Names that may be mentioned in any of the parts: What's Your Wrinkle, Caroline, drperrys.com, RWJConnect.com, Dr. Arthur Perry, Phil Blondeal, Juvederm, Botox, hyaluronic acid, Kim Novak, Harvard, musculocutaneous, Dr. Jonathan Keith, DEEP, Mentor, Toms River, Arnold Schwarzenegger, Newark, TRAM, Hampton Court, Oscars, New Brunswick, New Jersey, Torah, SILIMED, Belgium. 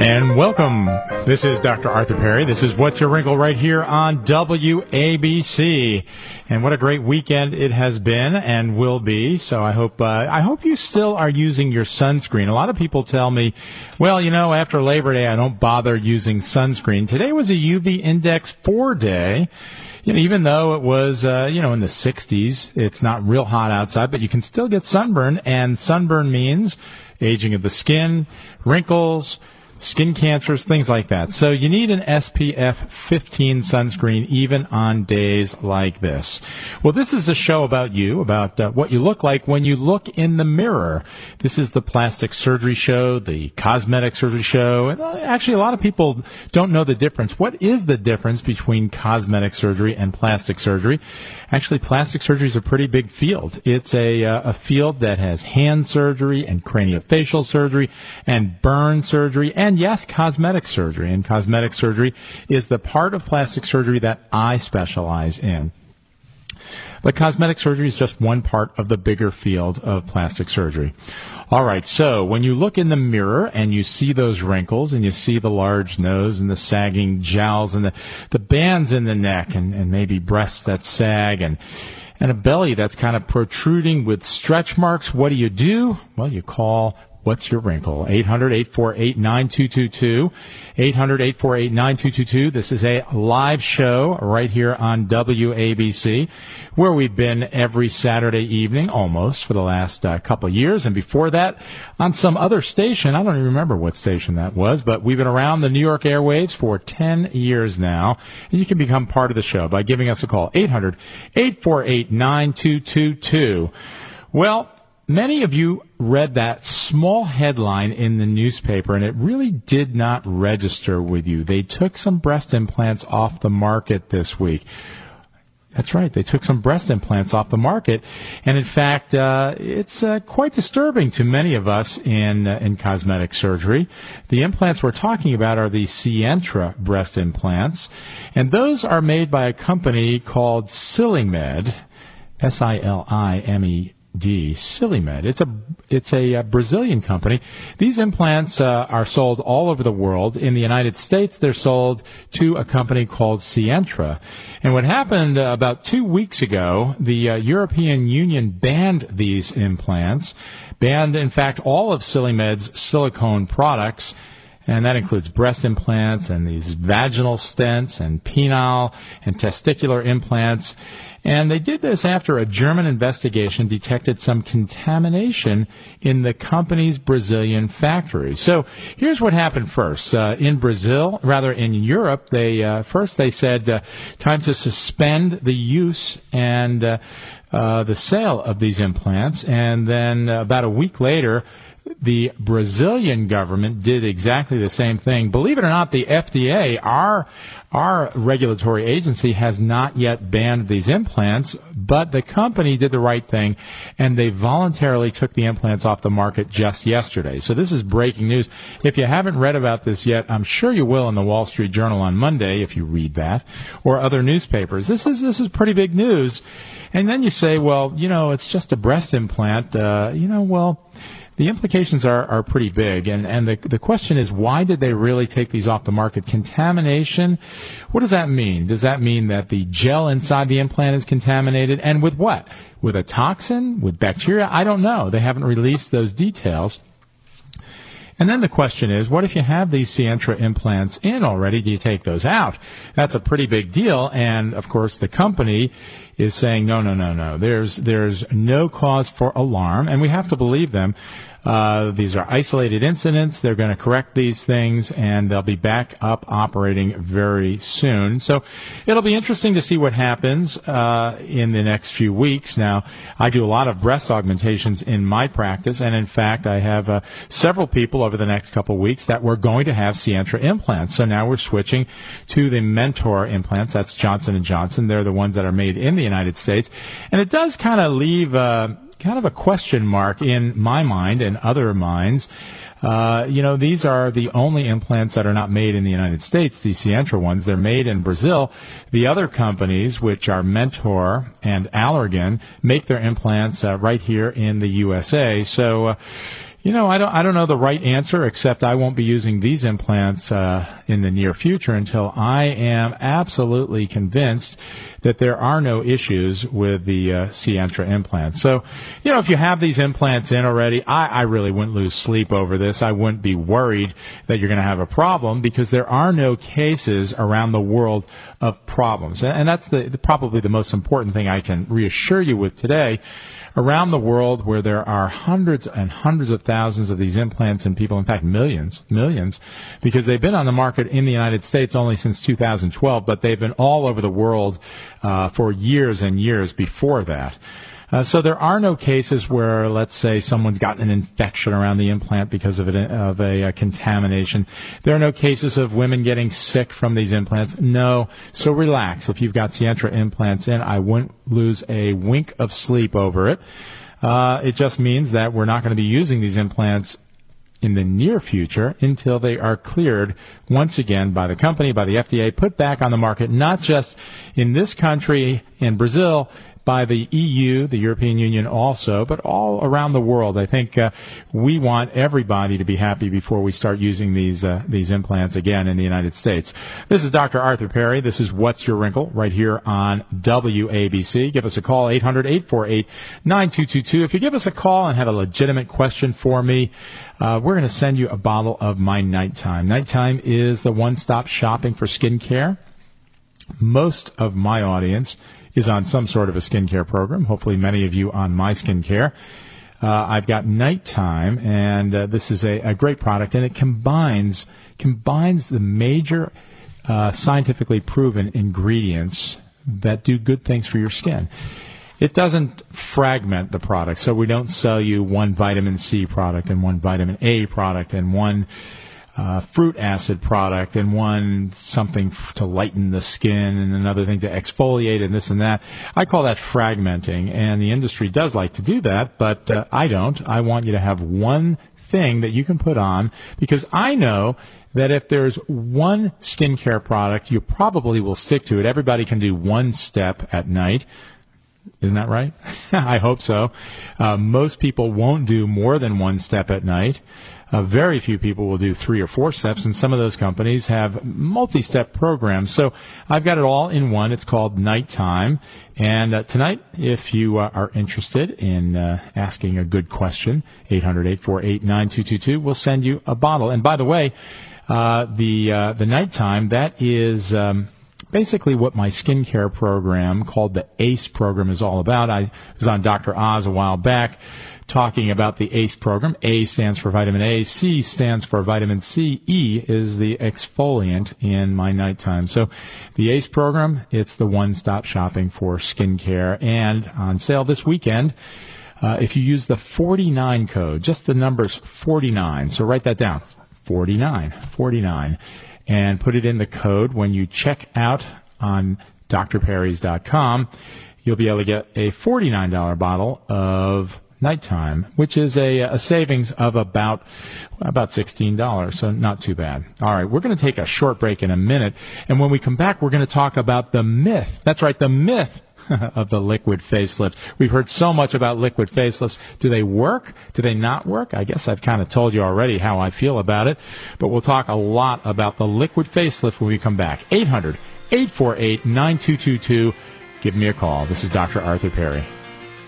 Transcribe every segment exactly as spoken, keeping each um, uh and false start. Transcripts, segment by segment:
And welcome. This is Doctor Arthur Perry. This is What's Your Wrinkle right here on W A B C. And what a great weekend it has been and will be. So I hope uh, I hope you still are using your sunscreen. A lot of people tell me, well, you know, after Labor Day, I don't bother using sunscreen. Today was a U V index four day. You know, even though it was, uh, you know, in the sixties, it's not real hot outside, but you can still get sunburn. And sunburn means aging of the skin, wrinkles, skin cancers, things like that. So you need an S P F fifteen sunscreen even on days like this. Well, this is a show about you, about uh, what you look like when you look in the mirror. This is the plastic surgery show, the cosmetic surgery show. And uh, actually, a lot of people don't know the difference. What is the difference between cosmetic surgery and plastic surgery? Actually, plastic surgery is a pretty big field. It's a, uh, a field that has hand surgery and craniofacial surgery and burn surgery and And yes, cosmetic surgery. And cosmetic surgery is the part of plastic surgery that I specialize in. But cosmetic surgery is just one part of the bigger field of plastic surgery. All right, so when you look in the mirror and you see those wrinkles and you see the large nose and the sagging jowls and the, the bands in the neck and, and maybe breasts that sag and and a belly that's kind of protruding with stretch marks, what do you do? Well, you call What's Your Wrinkle? eight hundred, eight four eight, nine two two two. eight hundred, eight four eight, nine two two two. This is a live show right here on W A B C, where we've been every Saturday evening almost for the last uh, couple of years. And before that, on some other station, I don't even remember what station that was, but we've been around the New York airwaves for ten years now. And you can become part of the show by giving us a call. eight hundred, eight four eight, nine two two two. Well, many of you read that small headline in the newspaper, and it really did not register with you. They took some breast implants off the market this week. That's right. They took some breast implants off the market. And in fact, uh, it's uh, quite disturbing to many of us in uh, in cosmetic surgery. The implants we're talking about are the Sientra breast implants, and those are made by a company called SILIMED, S I L I M E D. D, SILIMED. It's a it's a, a Brazilian company. These implants uh, are sold all over the world. In the United States, they're sold to a company called Sientra. And what happened uh, about two weeks ago, the uh, European Union banned these implants, banned, in fact, all of SILIMED's silicone products. And that includes breast implants and these vaginal stents and penile and testicular implants. And they did this after a German investigation detected some contamination in the company's Brazilian factory. So here's what happened first. Uh, in Brazil, rather in Europe, they uh, first they said uh, time to suspend the use and uh, uh, the sale of these implants. And then uh, about a week later, the Brazilian government did exactly the same thing. Believe it or not, the F D A, our our regulatory agency, has not yet banned these implants, but the company did the right thing, and they voluntarily took the implants off the market just yesterday. So this is breaking news. If you haven't read about this yet, I'm sure you will in the Wall Street Journal on Monday, if you read that, or other newspapers. This is this is pretty big news. And then you say, well, you know, it's just a breast implant. Uh, you know, well... The implications are, are pretty big, and, and the, the question is, why did they really take these off the market? Contamination, what does that mean? Does that mean that the gel inside the implant is contaminated? And with what? With a toxin? With bacteria? I don't know. They haven't released those details. And then the question is, what if you have these Sientra implants in already? Do you take those out? That's a pretty big deal. And, of course, the company is saying, no, no, no, no. There's there's no cause for alarm, and we have to believe them. Uh, these are isolated incidents. They're going to correct these things, and they'll be back up operating very soon. So it'll be interesting to see what happens uh, in the next few weeks. Now, I do a lot of breast augmentations in my practice, and in fact, I have uh, several people over the next couple of weeks that were going to have Sientra implants. So now we're switching to the Mentor implants. That's Johnson and Johnson. They're the ones that are made in the United States, and it does kind of leave uh, kind of a question mark in my mind and other minds. Uh, you know, these are the only implants that are not made in the United States, the Sientra ones. They're made in Brazil. The other companies, which are Mentor and Allergan, make their implants uh, right here in the U S A. So, uh, you know, I don't, I don't know the right answer, except I won't be using these implants uh, in the near future until I am absolutely convinced that there are no issues with the uh, Sientra implants. So, you know, if you have these implants in already, I, I really wouldn't lose sleep over this. I wouldn't be worried that you're going to have a problem, because there are no cases around the world of problems. And, and that's the, the probably the most important thing I can reassure you with today. Around the world, where there are hundreds and hundreds of thousands of these implants in people, in fact, millions, millions, because they've been on the market in the United States only since two thousand twelve, but they've been all over the world uh, for years and years before that. Uh, so there are no cases where, let's say, someone's gotten an infection around the implant because of, it, of a, a contamination. There are no cases of women getting sick from these implants. No. So relax. If you've got Sientra implants in, I wouldn't lose a wink of sleep over it. Uh, it just means that we're not going to be using these implants in the near future until they are cleared once again by the company, by the F D A, put back on the market, not just in this country, in Brazil, by the E U, the European Union also, but all around the world. I think uh, we want everybody to be happy before we start using these uh, these implants again in the United States. This is Doctor Arthur Perry. This is What's Your Wrinkle right here on W A B C. Give us a call, eight hundred, eight four eight, nine two two two. If you give us a call and have a legitimate question for me, uh, we're going to send you a bottle of my Nighttime. Nighttime is the one-stop shopping for skincare. Most of my audience is on some sort of a skincare program, hopefully many of you on my skincare. Uh, I've got Nighttime, and uh, this is a, a great product, and it combines combines the major uh, scientifically proven ingredients that do good things for your skin. It doesn't fragment the product, so we don't sell you one vitamin C product and one vitamin A product and one Uh, fruit acid product and one something f- to lighten the skin and another thing to exfoliate and this and that. I call that fragmenting, and the industry does like to do that, but uh, I don't. I want you to have one thing that you can put on, because I know that if there's one skincare product, you probably will stick to it. Everybody can do one step at night. Isn't that right? I hope so. Uh, most people won't do more than one step at night. Uh, very few people will do three or four steps, and some of those companies have multi-step programs. So I've got it all in one. It's called Nighttime. And uh, tonight, if you uh, are interested in uh, asking a good question, eight hundred, eight four eight, nine two two two, we'll send you a bottle. And by the way, uh, the uh, the Nighttime, that is um, basically what my skincare program called the ACE program is all about. I was on Doctor Oz a while back, talking about the ACE program. A stands for vitamin A, C stands for vitamin C, E is the exfoliant in my Nighttime. So the ACE program, it's the one-stop shopping for skincare, and on sale this weekend. Uh, if you use the forty-nine code, just the numbers forty-nine, so write that down, forty-nine, forty-nine, and put it in the code when you check out on D R perrys dot com, you'll be able to get a forty-nine dollars bottle of Nighttime, which is a, a savings of about about sixteen dollars, so not too bad. All right, we're going to take a short break in a minute, and when we come back, we're going to talk about the myth. That's right, the myth of the liquid facelift. We've heard so much about liquid facelifts. Do they work? Do they not work? I guess I've kind of told you already how I feel about it, but we'll talk a lot about the liquid facelift when we come back. eight hundred, eight four eight, nine two two two. Give me a call. This is Doctor Arthur Perry.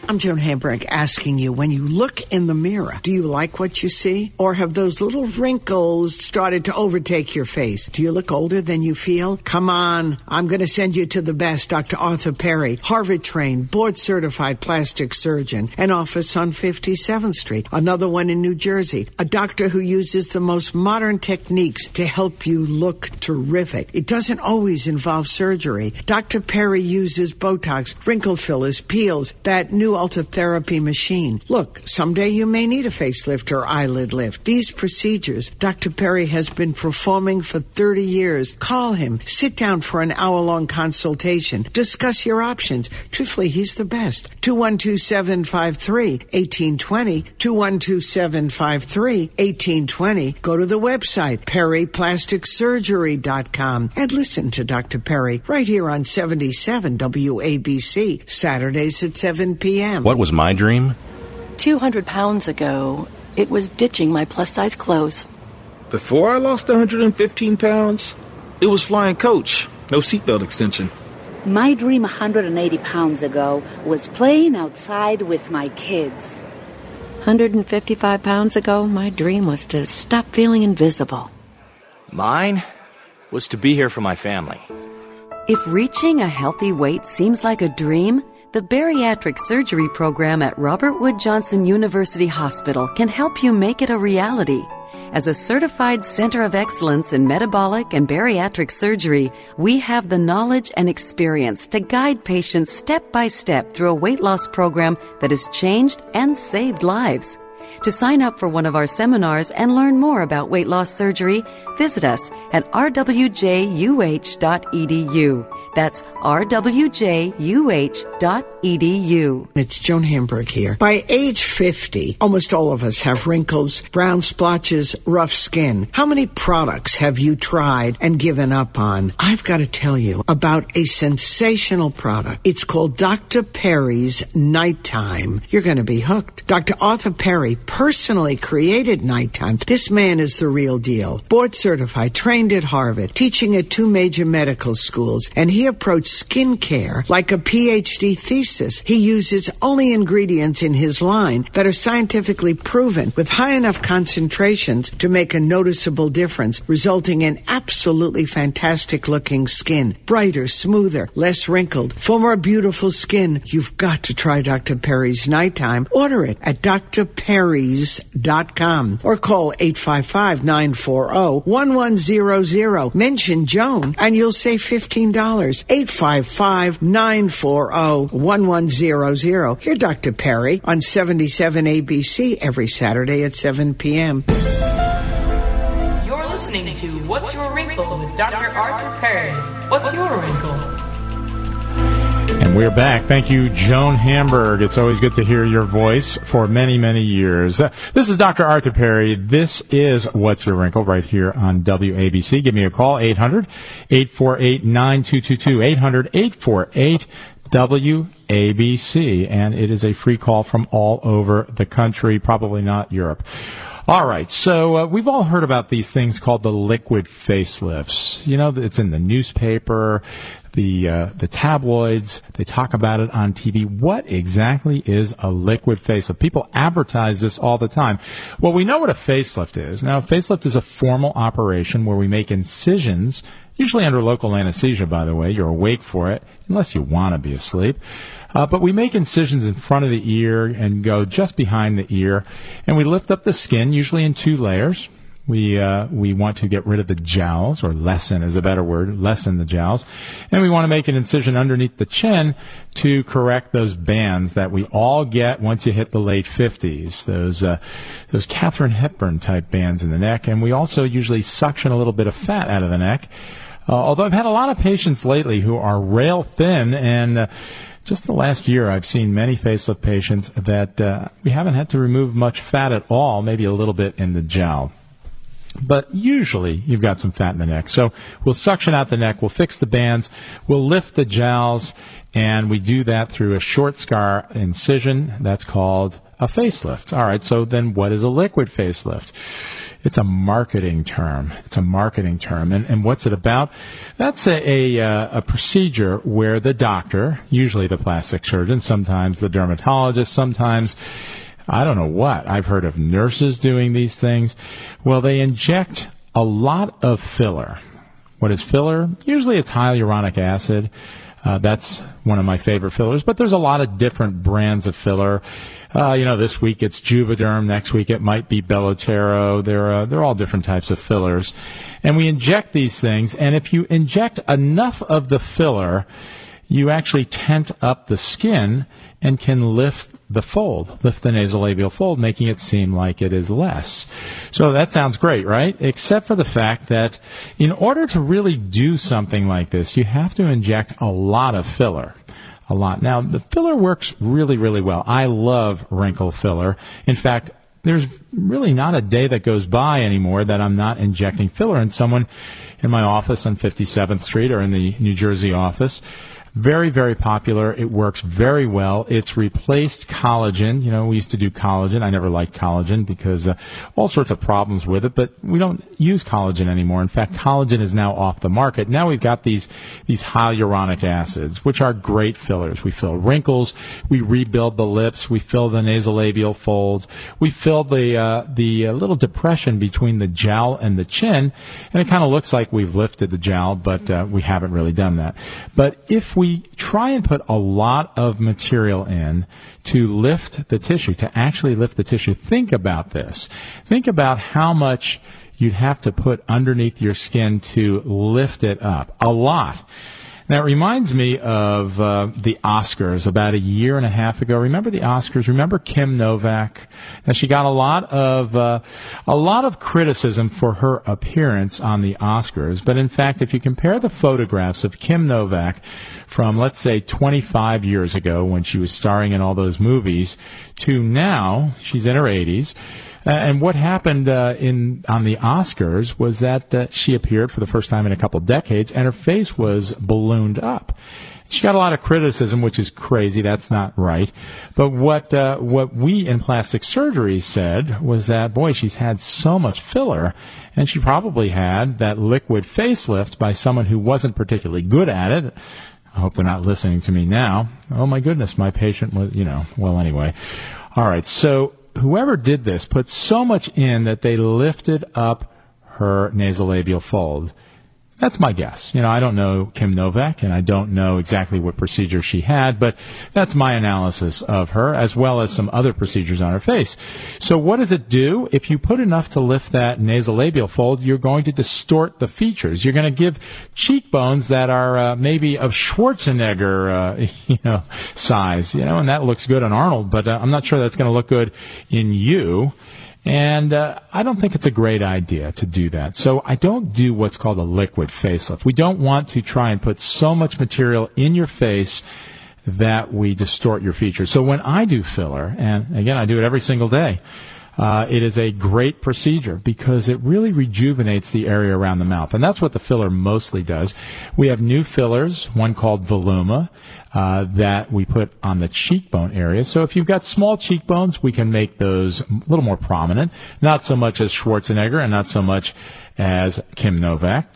I'm Joan Hamburg asking you, when you look in the mirror, do you like what you see? Or have those little wrinkles started to overtake your face? Do you look older than you feel? Come on, I'm going to send you to the best, Doctor Arthur Perry, Harvard-trained, board-certified plastic surgeon, an office on fifty-seventh street, another one in New Jersey, a doctor who uses the most modern techniques to help you look terrific. It doesn't always involve surgery. Doctor Perry uses Botox, wrinkle fillers, peels, that new Ultherapy machine. Look, someday you may need a facelift or eyelid lift. These procedures, Doctor Perry has been performing for thirty years. Call him. Sit down for an hour-long consultation. Discuss your options. Truthfully, he's the best. two one two, seven five three, one eight two zero. two one two, seven five three, one eight two zero. Go to the website, perry plastic surgery dot com, and listen to Doctor Perry right here on seventy-seven W A B C, Saturdays at seven p.m. What was my dream? two hundred pounds ago, it was ditching my plus-size clothes. Before I lost one hundred fifteen pounds, it was flying coach, no seatbelt extension. My dream one hundred eighty pounds ago was playing outside with my kids. one hundred fifty-five pounds ago, my dream was to stop feeling invisible. Mine was to be here for my family. If reaching a healthy weight seems like a dream, the Bariatric Surgery Program at Robert Wood Johnson University Hospital can help you make it a reality. As a certified center of excellence in metabolic and bariatric surgery, we have the knowledge and experience to guide patients step by step through a weight loss program that has changed and saved lives. To sign up for one of our seminars and learn more about weight loss surgery, visit us at r w j u h dot e d u. That's r w j u h dot e d u. It's Joan Hamburg here. By age fifty, almost all of us have wrinkles, brown splotches, rough skin. How many products have you tried and given up on? I've got to tell you about a sensational product. It's called Doctor Perry's Nighttime. You're going to be hooked. Doctor Arthur Perry personally created Nighttime. This man is the real deal. Board certified, trained at Harvard, teaching at two major medical schools, and he He approached skin care like a P H D thesis. He uses only ingredients in his line that are scientifically proven with high enough concentrations to make a noticeable difference, resulting in absolutely fantastic looking skin. Brighter, smoother, less wrinkled. For more beautiful skin, you've got to try Doctor Perry's Nighttime. Order it at d r perrys dot com or call eight five five, nine four zero, one one zero zero. Mention Joan and you'll save fifteen dollars. eight five five, nine four zero, one one zero zero. Hear Doctor Perry on seventy-seven A B C every Saturday at seven p.m. You're listening to What's Your Wrinkle with Doctor Arthur Perry. What's your wrinkle? And we're back. Thank you, Joan Hamburg. It's always good to hear your voice for many, many years. Uh, this is Doctor Arthur Perry. This is What's Your Wrinkle right here on W A B C. Give me a call, eight hundred, eight four eight, nine two two two, eight hundred, eight four eight, W A B C. And it is a free call from all over the country, probably not Europe. All right, so uh, we've all heard about these things called the liquid facelifts. You know, it's in the newspaper, the uh, the tabloids, they talk about it on T V. What exactly is a liquid facelift? People advertise this all the time. Well, we know what a facelift is. Now, a facelift is a formal operation where we make incisions, usually under local anesthesia, by the way. You're awake for it, unless you want to be asleep. Uh, but we make incisions in front of the ear and go just behind the ear, and we lift up the skin, usually in two layers. We uh, we want to get rid of the jowls, or lessen is a better word, lessen the jowls. And we want to make an incision underneath the chin to correct those bands that we all get once you hit the late fifties, those uh, those Katharine Hepburn-type bands in the neck. And we also usually suction a little bit of fat out of the neck. Uh, although I've had a lot of patients lately who are rail thin, and uh, just the last year I've seen many facelift patients that uh, we haven't had to remove much fat at all, maybe a little bit in the jowl. But usually you've got some fat in the neck. So we'll suction out the neck, we'll fix the bands, we'll lift the jowls, and we do that through a short scar incision. That's called a facelift. All right, so then what is a liquid facelift? It's a marketing term. It's a marketing term. And, and what's it about? That's a, a, a procedure where the doctor, usually the plastic surgeon, sometimes the dermatologist, sometimes I don't know what. I've heard of nurses doing these things. Well, they inject a lot of filler. What is filler? Usually it's hyaluronic acid. Uh, that's one of my favorite fillers, but there's a lot of different brands of filler. Uh, you know, this week it's Juvederm, next week it might be Belotero. They're, uh, they're all different types of fillers. And we inject these things, and if you inject enough of the filler, you actually tent up the skin and can lift the fold, lift the nasolabial fold, making it seem like it is less. So that sounds great, right? Except for the fact that in order to really do something like this, you have to inject a lot of filler. A lot. Now, the filler works really, really well. I love wrinkle filler. In fact, there's really not a day that goes by anymore that I'm not injecting filler. And someone in my office on fifty-seventh Street or in the New Jersey office, very, very popular. It works very well. It's replaced collagen. You know, we used to do collagen. I never liked collagen because uh, all sorts of problems with it, but we don't use collagen anymore. In fact, collagen is now off the market. Now we've got these these hyaluronic acids, which are great fillers. We fill wrinkles. We rebuild the lips. We fill the nasolabial folds. We fill the, uh, the uh, little depression between the jowl and the chin, and it kind of looks like we've lifted the jowl, but uh, we haven't really done that. But if we We try and put a lot of material in to lift the tissue, to actually lift the tissue. Think about this. Think about how much you'd have to put underneath your skin to lift it up. A lot. Now, it reminds me of uh, the Oscars about a year and a half ago. Remember the Oscars? Remember Kim Novak? Now, she got a lot of uh, a lot of criticism for her appearance on the Oscars. But in fact, if you compare the photographs of Kim Novak from, let's say, twenty-five years ago when she was starring in all those movies to now, she's in her eighties. Uh, and what happened uh, in on the Oscars was that uh, she appeared for the first time in a couple of decades, and her face was ballooned up. She got a lot of criticism, which is crazy. That's not right. But what uh, what we in plastic surgery said was that, boy, she's had so much filler, and she probably had that liquid facelift by someone who wasn't particularly good at it. I hope they're not listening to me now. Oh, my goodness, my patient was, you know, well, anyway. All right, so whoever did this put so much in that they lifted up her nasolabial fold. That's my guess. You know, I don't know Kim Novak, and I don't know exactly what procedure she had, but that's my analysis of her, as well as some other procedures on her face. So what does it do? If you put enough to lift that nasolabial fold, you're going to distort the features. You're going to give cheekbones that are uh, maybe of Schwarzenegger, uh, you know, size, you know, and that looks good on Arnold, but uh, I'm not sure that's going to look good in you. And uh, I don't think it's a great idea to do that. So I don't do what's called a liquid facelift. We don't want to try and put so much material in your face that we distort your features. So when I do filler, and again, I do it every single day, uh, it is a great procedure because it really rejuvenates the area around the mouth. And that's what the filler mostly does. We have new fillers, one called Voluma, Uh, that we put on the cheekbone area. So if you've got small cheekbones, we can make those a little more prominent, not so much as Schwarzenegger and not so much as Kim Novak.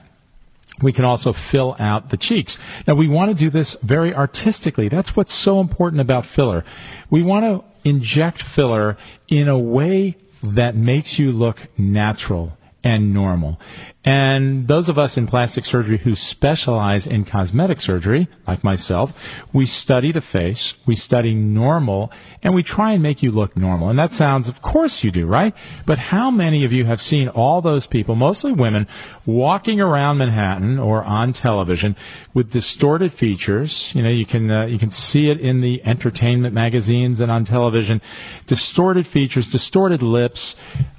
We can also fill out the cheeks. Now, we want to do this very artistically. That's what's so important about filler. We want to inject filler in a way that makes you look natural and normal. And those of us in plastic surgery who specialize in cosmetic surgery, like myself, we study the face, we study normal, and we try and make you look normal. And that sounds, of course you do, right? But how many of you have seen all those people, mostly women, walking around Manhattan or on television with distorted features? You know, you can uh, you can see it in the entertainment magazines and on television. Distorted features, distorted lips,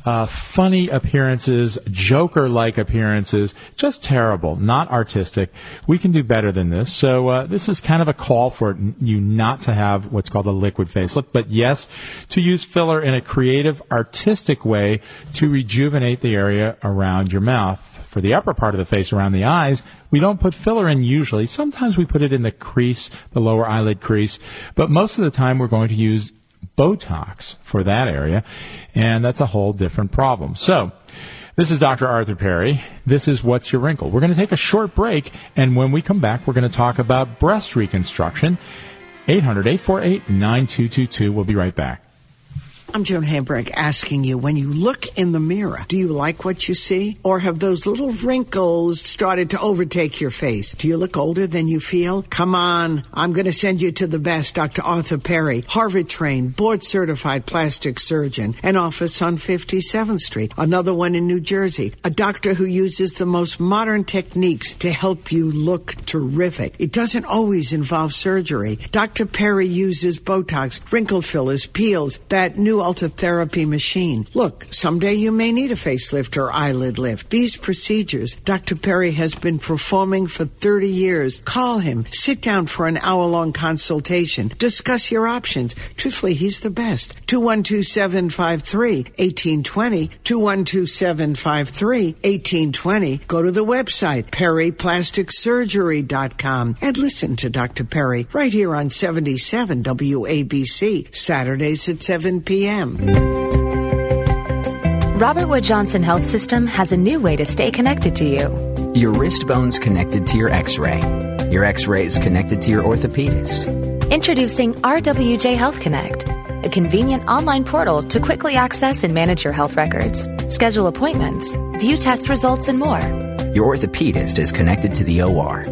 uh, funny appearances, Joker-like appearances. appearances. Just terrible, not artistic. We can do better than this. So uh, this is kind of a call for you not to have what's called a liquid facelift, but yes, to use filler in a creative, artistic way to rejuvenate the area around your mouth. For the upper part of the face around the eyes, we don't put filler in usually. Sometimes we put it in the crease, the lower eyelid crease, but most of the time we're going to use Botox for that area, and that's a whole different problem. So this is Doctor Arthur Perry. This is What's Your Wrinkle. We're going to take a short break, and when we come back, we're going to talk about breast reconstruction. eight hundred, eight four eight, nine two two two. We'll be right back. I'm Joan Hamburg asking you, when you look in the mirror, do you like what you see? Or have those little wrinkles started to overtake your face? Do you look older than you feel? Come on, I'm going to send you to the best, Doctor Arthur Perry, Harvard-trained, board-certified plastic surgeon, an office on fifty-seventh street, another one in New Jersey, a doctor who uses the most modern techniques to help you look terrific. It doesn't always involve surgery. Doctor Perry uses Botox, wrinkle fillers, peels, that new Ultherapy machine. Look, someday you may need a facelift or eyelid lift. These procedures Doctor Perry has been performing for thirty years. Call him. Sit down for an hour-long consultation. Discuss your options. Truthfully, he's the best. two one two, seven five three, one eight two zero. two one two, seven five three, one eight two zero. Go to the website, perry plastic surgery dot com, and listen to Doctor Perry right here on seventy-seven W A B C, Saturdays at seven p.m. Robert Wood Johnson Health System has a new way to stay connected to you. Your wrist bone's connected to your x-ray. Your x-ray is connected to your orthopedist. Introducing R W J Health Connect, a convenient online portal to quickly access and manage your health records, schedule appointments, view test results, and more. Your orthopedist is connected to the O R.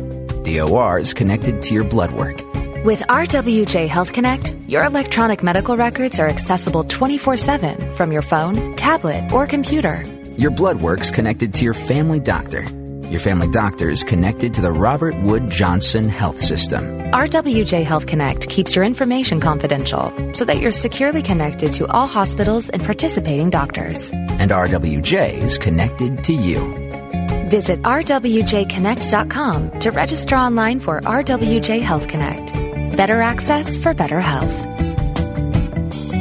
The O R is connected to your blood work. With R W J Health Connect, your electronic medical records are accessible twenty-four seven from your phone, tablet, or computer. Your blood work's connected to your family doctor. Your family doctor is connected to the Robert Wood Johnson Health System. R W J Health Connect keeps your information confidential so that you're securely connected to all hospitals and participating doctors. And R W J is connected to you. Visit r w j connect dot com to register online for R W J Health Connect. Better access for better health.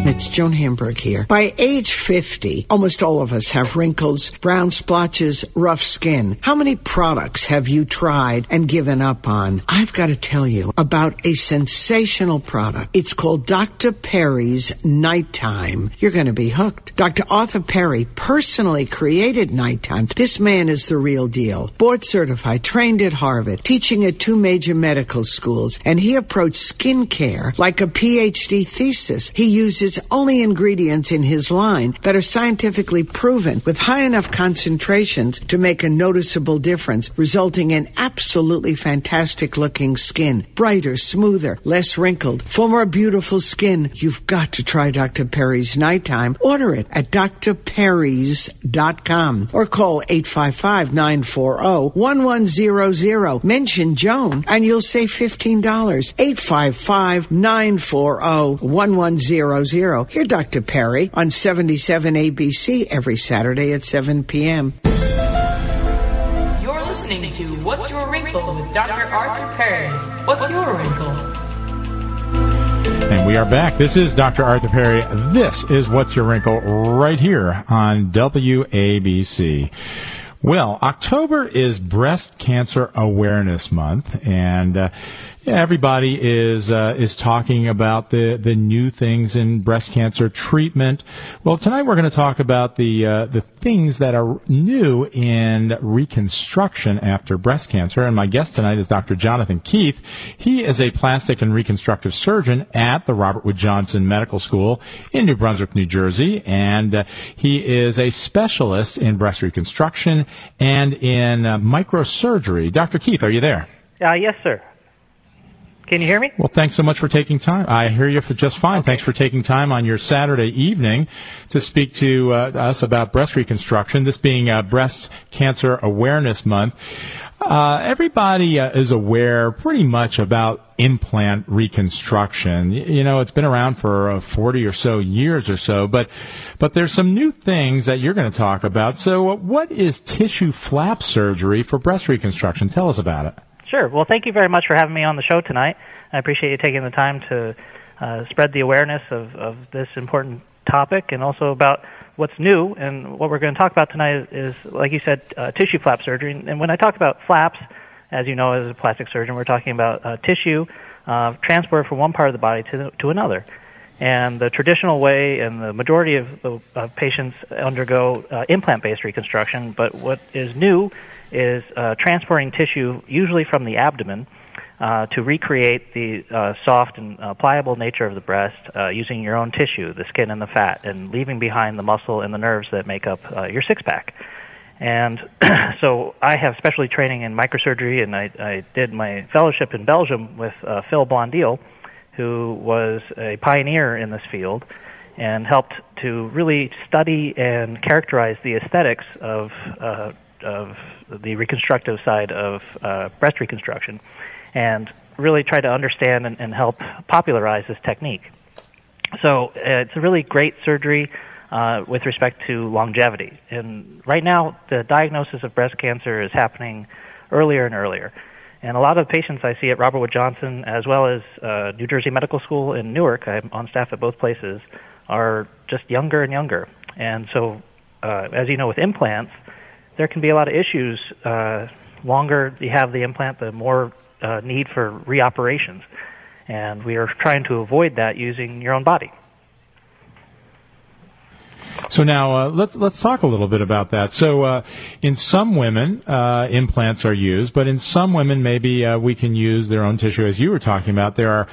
It's Joan Hamburg here. By age fifty, almost all of us have wrinkles, brown splotches, rough skin. How many products have you tried and given up on? I've got to tell you about a sensational product. It's called Doctor Perry's Nighttime. You're going to be hooked. Doctor Arthur Perry personally created Nighttime. This man is the real deal. Board certified, trained at Harvard, teaching at two major medical schools, and he approached skin care like a P H D thesis. He uses It's only ingredients in his line that are scientifically proven with high enough concentrations to make a noticeable difference, resulting in absolutely fantastic looking skin. Brighter, smoother, less wrinkled. For more beautiful skin, you've got to try Doctor Perry's Nighttime. Order it at d r perrys dot com or call eight five five, nine four zero, one one zero zero. Mention Joan and you'll save fifteen dollars. eight five five, nine four zero, one one zero zero. Hear Doctor Perry on seventy-seven A B C every Saturday at seven p.m. You're listening to What's Your Wrinkle with Doctor Arthur Perry. What's your wrinkle? And we are back. This is Doctor Arthur Perry. This is What's Your Wrinkle right here on W A B C. Well, October is Breast Cancer Awareness Month, and uh, everybody is uh, is talking about the, the new things in breast cancer treatment. Well, tonight we're going to talk about the uh, the things that are new in reconstruction after breast cancer, and my guest tonight is Doctor Jonathan Keith. He is a plastic and reconstructive surgeon at the Robert Wood Johnson Medical School in New Brunswick, New Jersey, and uh, he is a specialist in breast reconstruction and in uh, microsurgery. Doctor Keith, are you there? Uh, yes, sir. Can you hear me? Well, thanks so much for taking time. I hear you for just fine. Okay. Thanks for taking time on your Saturday evening to speak to uh, us about breast reconstruction, this being uh, Breast Cancer Awareness Month. Uh, everybody uh, is aware pretty much about implant reconstruction. You know, it's been around for uh, forty or so years or so, but but there's some new things that you're going to talk about. So what is tissue flap surgery for breast reconstruction? Tell us about it. Sure. Well, thank you very much for having me on the show tonight. I appreciate you taking the time to uh, spread the awareness of, of this important topic, and also about what's new. And what we're going to talk about tonight is, is like you said, uh, tissue flap surgery. And when I talk about flaps, as you know, as a plastic surgeon, we're talking about uh, tissue uh, transport from one part of the body to, the, to another. And the traditional way, and the majority of, the, of patients undergo uh, implant-based reconstruction, but what is new is uh, transporting tissue, usually from the abdomen, uh, to recreate the uh, soft and uh, pliable nature of the breast uh, using your own tissue, the skin and the fat, and leaving behind the muscle and the nerves that make up uh, your six-pack. And so I have specialty training in microsurgery, and I, I did my fellowship in Belgium with uh, Phil Blondeal, who was a pioneer in this field and helped to really study and characterize the aesthetics of uh, of the reconstructive side of uh, breast reconstruction, and really try to understand and, and help popularize this technique. So uh, it's a really great surgery uh, with respect to longevity. And right now, the diagnosis of breast cancer is happening earlier and earlier. And a lot of patients I see at Robert Wood Johnson, as well as uh, New Jersey Medical School in Newark, I'm on staff at both places, are just younger and younger. And so, uh, as you know, with implants, there can be a lot of issues. Uh, longer you have the implant, the more uh, need for reoperations. And we are trying to avoid that using your own body. So now uh, let's let's talk a little bit about that. So uh, in some women, uh, implants are used, but in some women, maybe uh, we can use their own tissue, as you were talking about. There are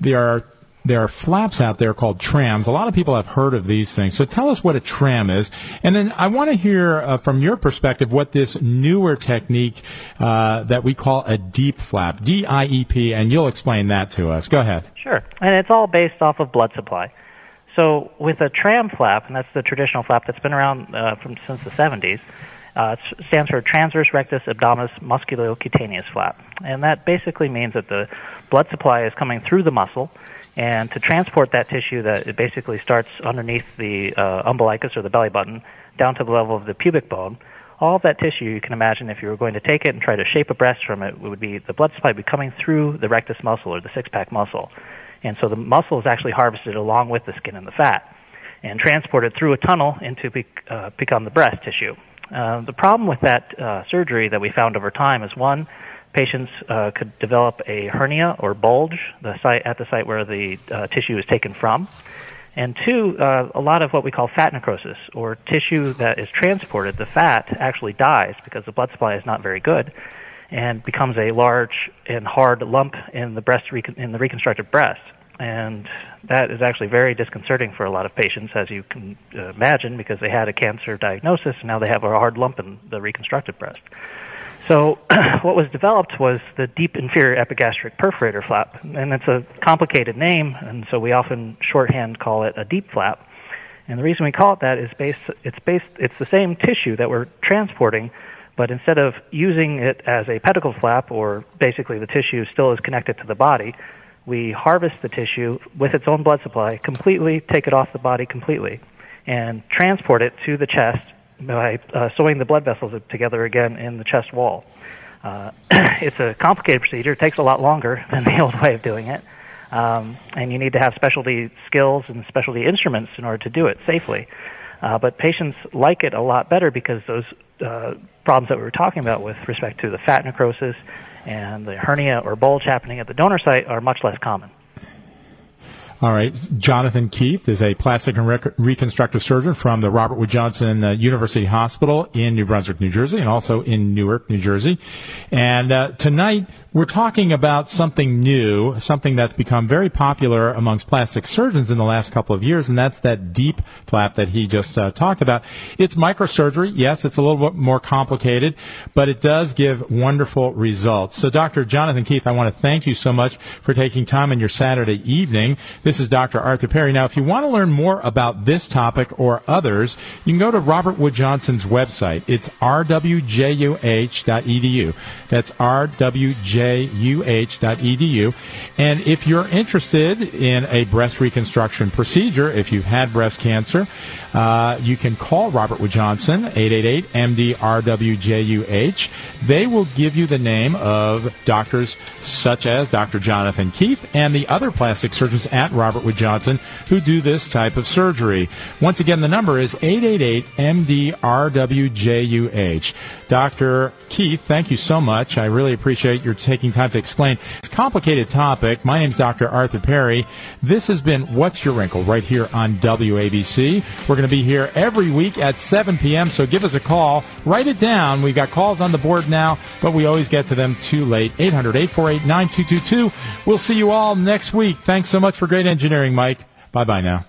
there are there are flaps out there called TRAMs. A lot of people have heard of these things. So tell us what a TRAM is, and then I want to hear uh, from your perspective what this newer technique uh, that we call a DEEP flap, D I E P, and you'll explain that to us. Go ahead. Sure, and it's all based off of blood supply. So with a TRAM flap, and that's the traditional flap that's been around uh, from since the seventies, uh, it stands for transverse rectus abdominis musculocutaneous flap. And that basically means that the blood supply is coming through the muscle, and to transport that tissue that it basically starts underneath the uh, umbilicus or the belly button down to the level of the pubic bone. All of that tissue, you can imagine, if you were going to take it and try to shape a breast from it, it would be the blood supply would be coming through the rectus muscle or the six-pack muscle. And so the muscle is actually harvested along with the skin and the fat and transported through a tunnel into uh, become the breast tissue. Uh, the problem with that uh, surgery that we found over time is, one, patients uh, could develop a hernia or bulge the site, at the site where the uh, tissue is taken from. And two, uh, a lot of what we call fat necrosis, or tissue that is transported, the fat actually dies because the blood supply is not very good, and becomes a large and hard lump in the breast in the reconstructed breast, and that is actually very disconcerting for a lot of patients, as you can imagine, because they had a cancer diagnosis and now they have a hard lump in the reconstructed breast. So, what was developed was the deep inferior epigastric perforator flap, and it's a complicated name, and so we often shorthand call it a deep flap. And the reason we call it that is based it's based it's the same tissue that we're transporting. But instead of using it as a pedicle flap, or basically the tissue still is connected to the body, we harvest the tissue with its own blood supply completely, take it off the body completely, and transport it to the chest by uh, sewing the blood vessels together again in the chest wall. Uh, it's a complicated procedure. It takes a lot longer than the old way of doing it. Um, and you need to have specialty skills and specialty instruments in order to do it safely. Uh, but patients like it a lot better because those uh, problems that we were talking about with respect to the fat necrosis and the hernia or bulge happening at the donor site are much less common. All right. Jonathan Keith is a plastic and rec- reconstructive surgeon from the Robert Wood Johnson uh, University Hospital in New Brunswick, New Jersey, and also in Newark, New Jersey. And uh, tonight we're talking about something new, something that's become very popular amongst plastic surgeons in the last couple of years, and that's that deep flap that he just uh, talked about. It's microsurgery. Yes, it's a little bit more complicated, but it does give wonderful results. So, Doctor Jonathan Keith, I want to thank you so much for taking time on your Saturday evening. This This is Doctor Arthur Perry. Now, if you want to learn more about this topic or others, you can go to Robert Wood Johnson's website. It's r w j u h dot e d u. That's r w j u h dot e d u. And if you're interested in a breast reconstruction procedure, if you've had breast cancer, uh, you can call Robert Wood Johnson, eight eight eight M D R W J U H. They will give you the name of doctors such as Doctor Jonathan Keith and the other plastic surgeons at Robert Wood Johnson who do this type of surgery. Once again, the number is eight eight eight M D R W J U H. Doctor Keith, thank you so much. I really appreciate your taking time to explain. It's a complicated topic. My name is Doctor Arthur Perry. This has been What's Your Wrinkle right here on W A B C. We're going to be here every week at seven p.m., so give us a call. Write it down. We've got calls on the board now, but we always get to them too late. eight hundred, eight four eight, nine two two two. We'll see you all next week. Thanks so much for great engineering, Mike. Bye-bye now.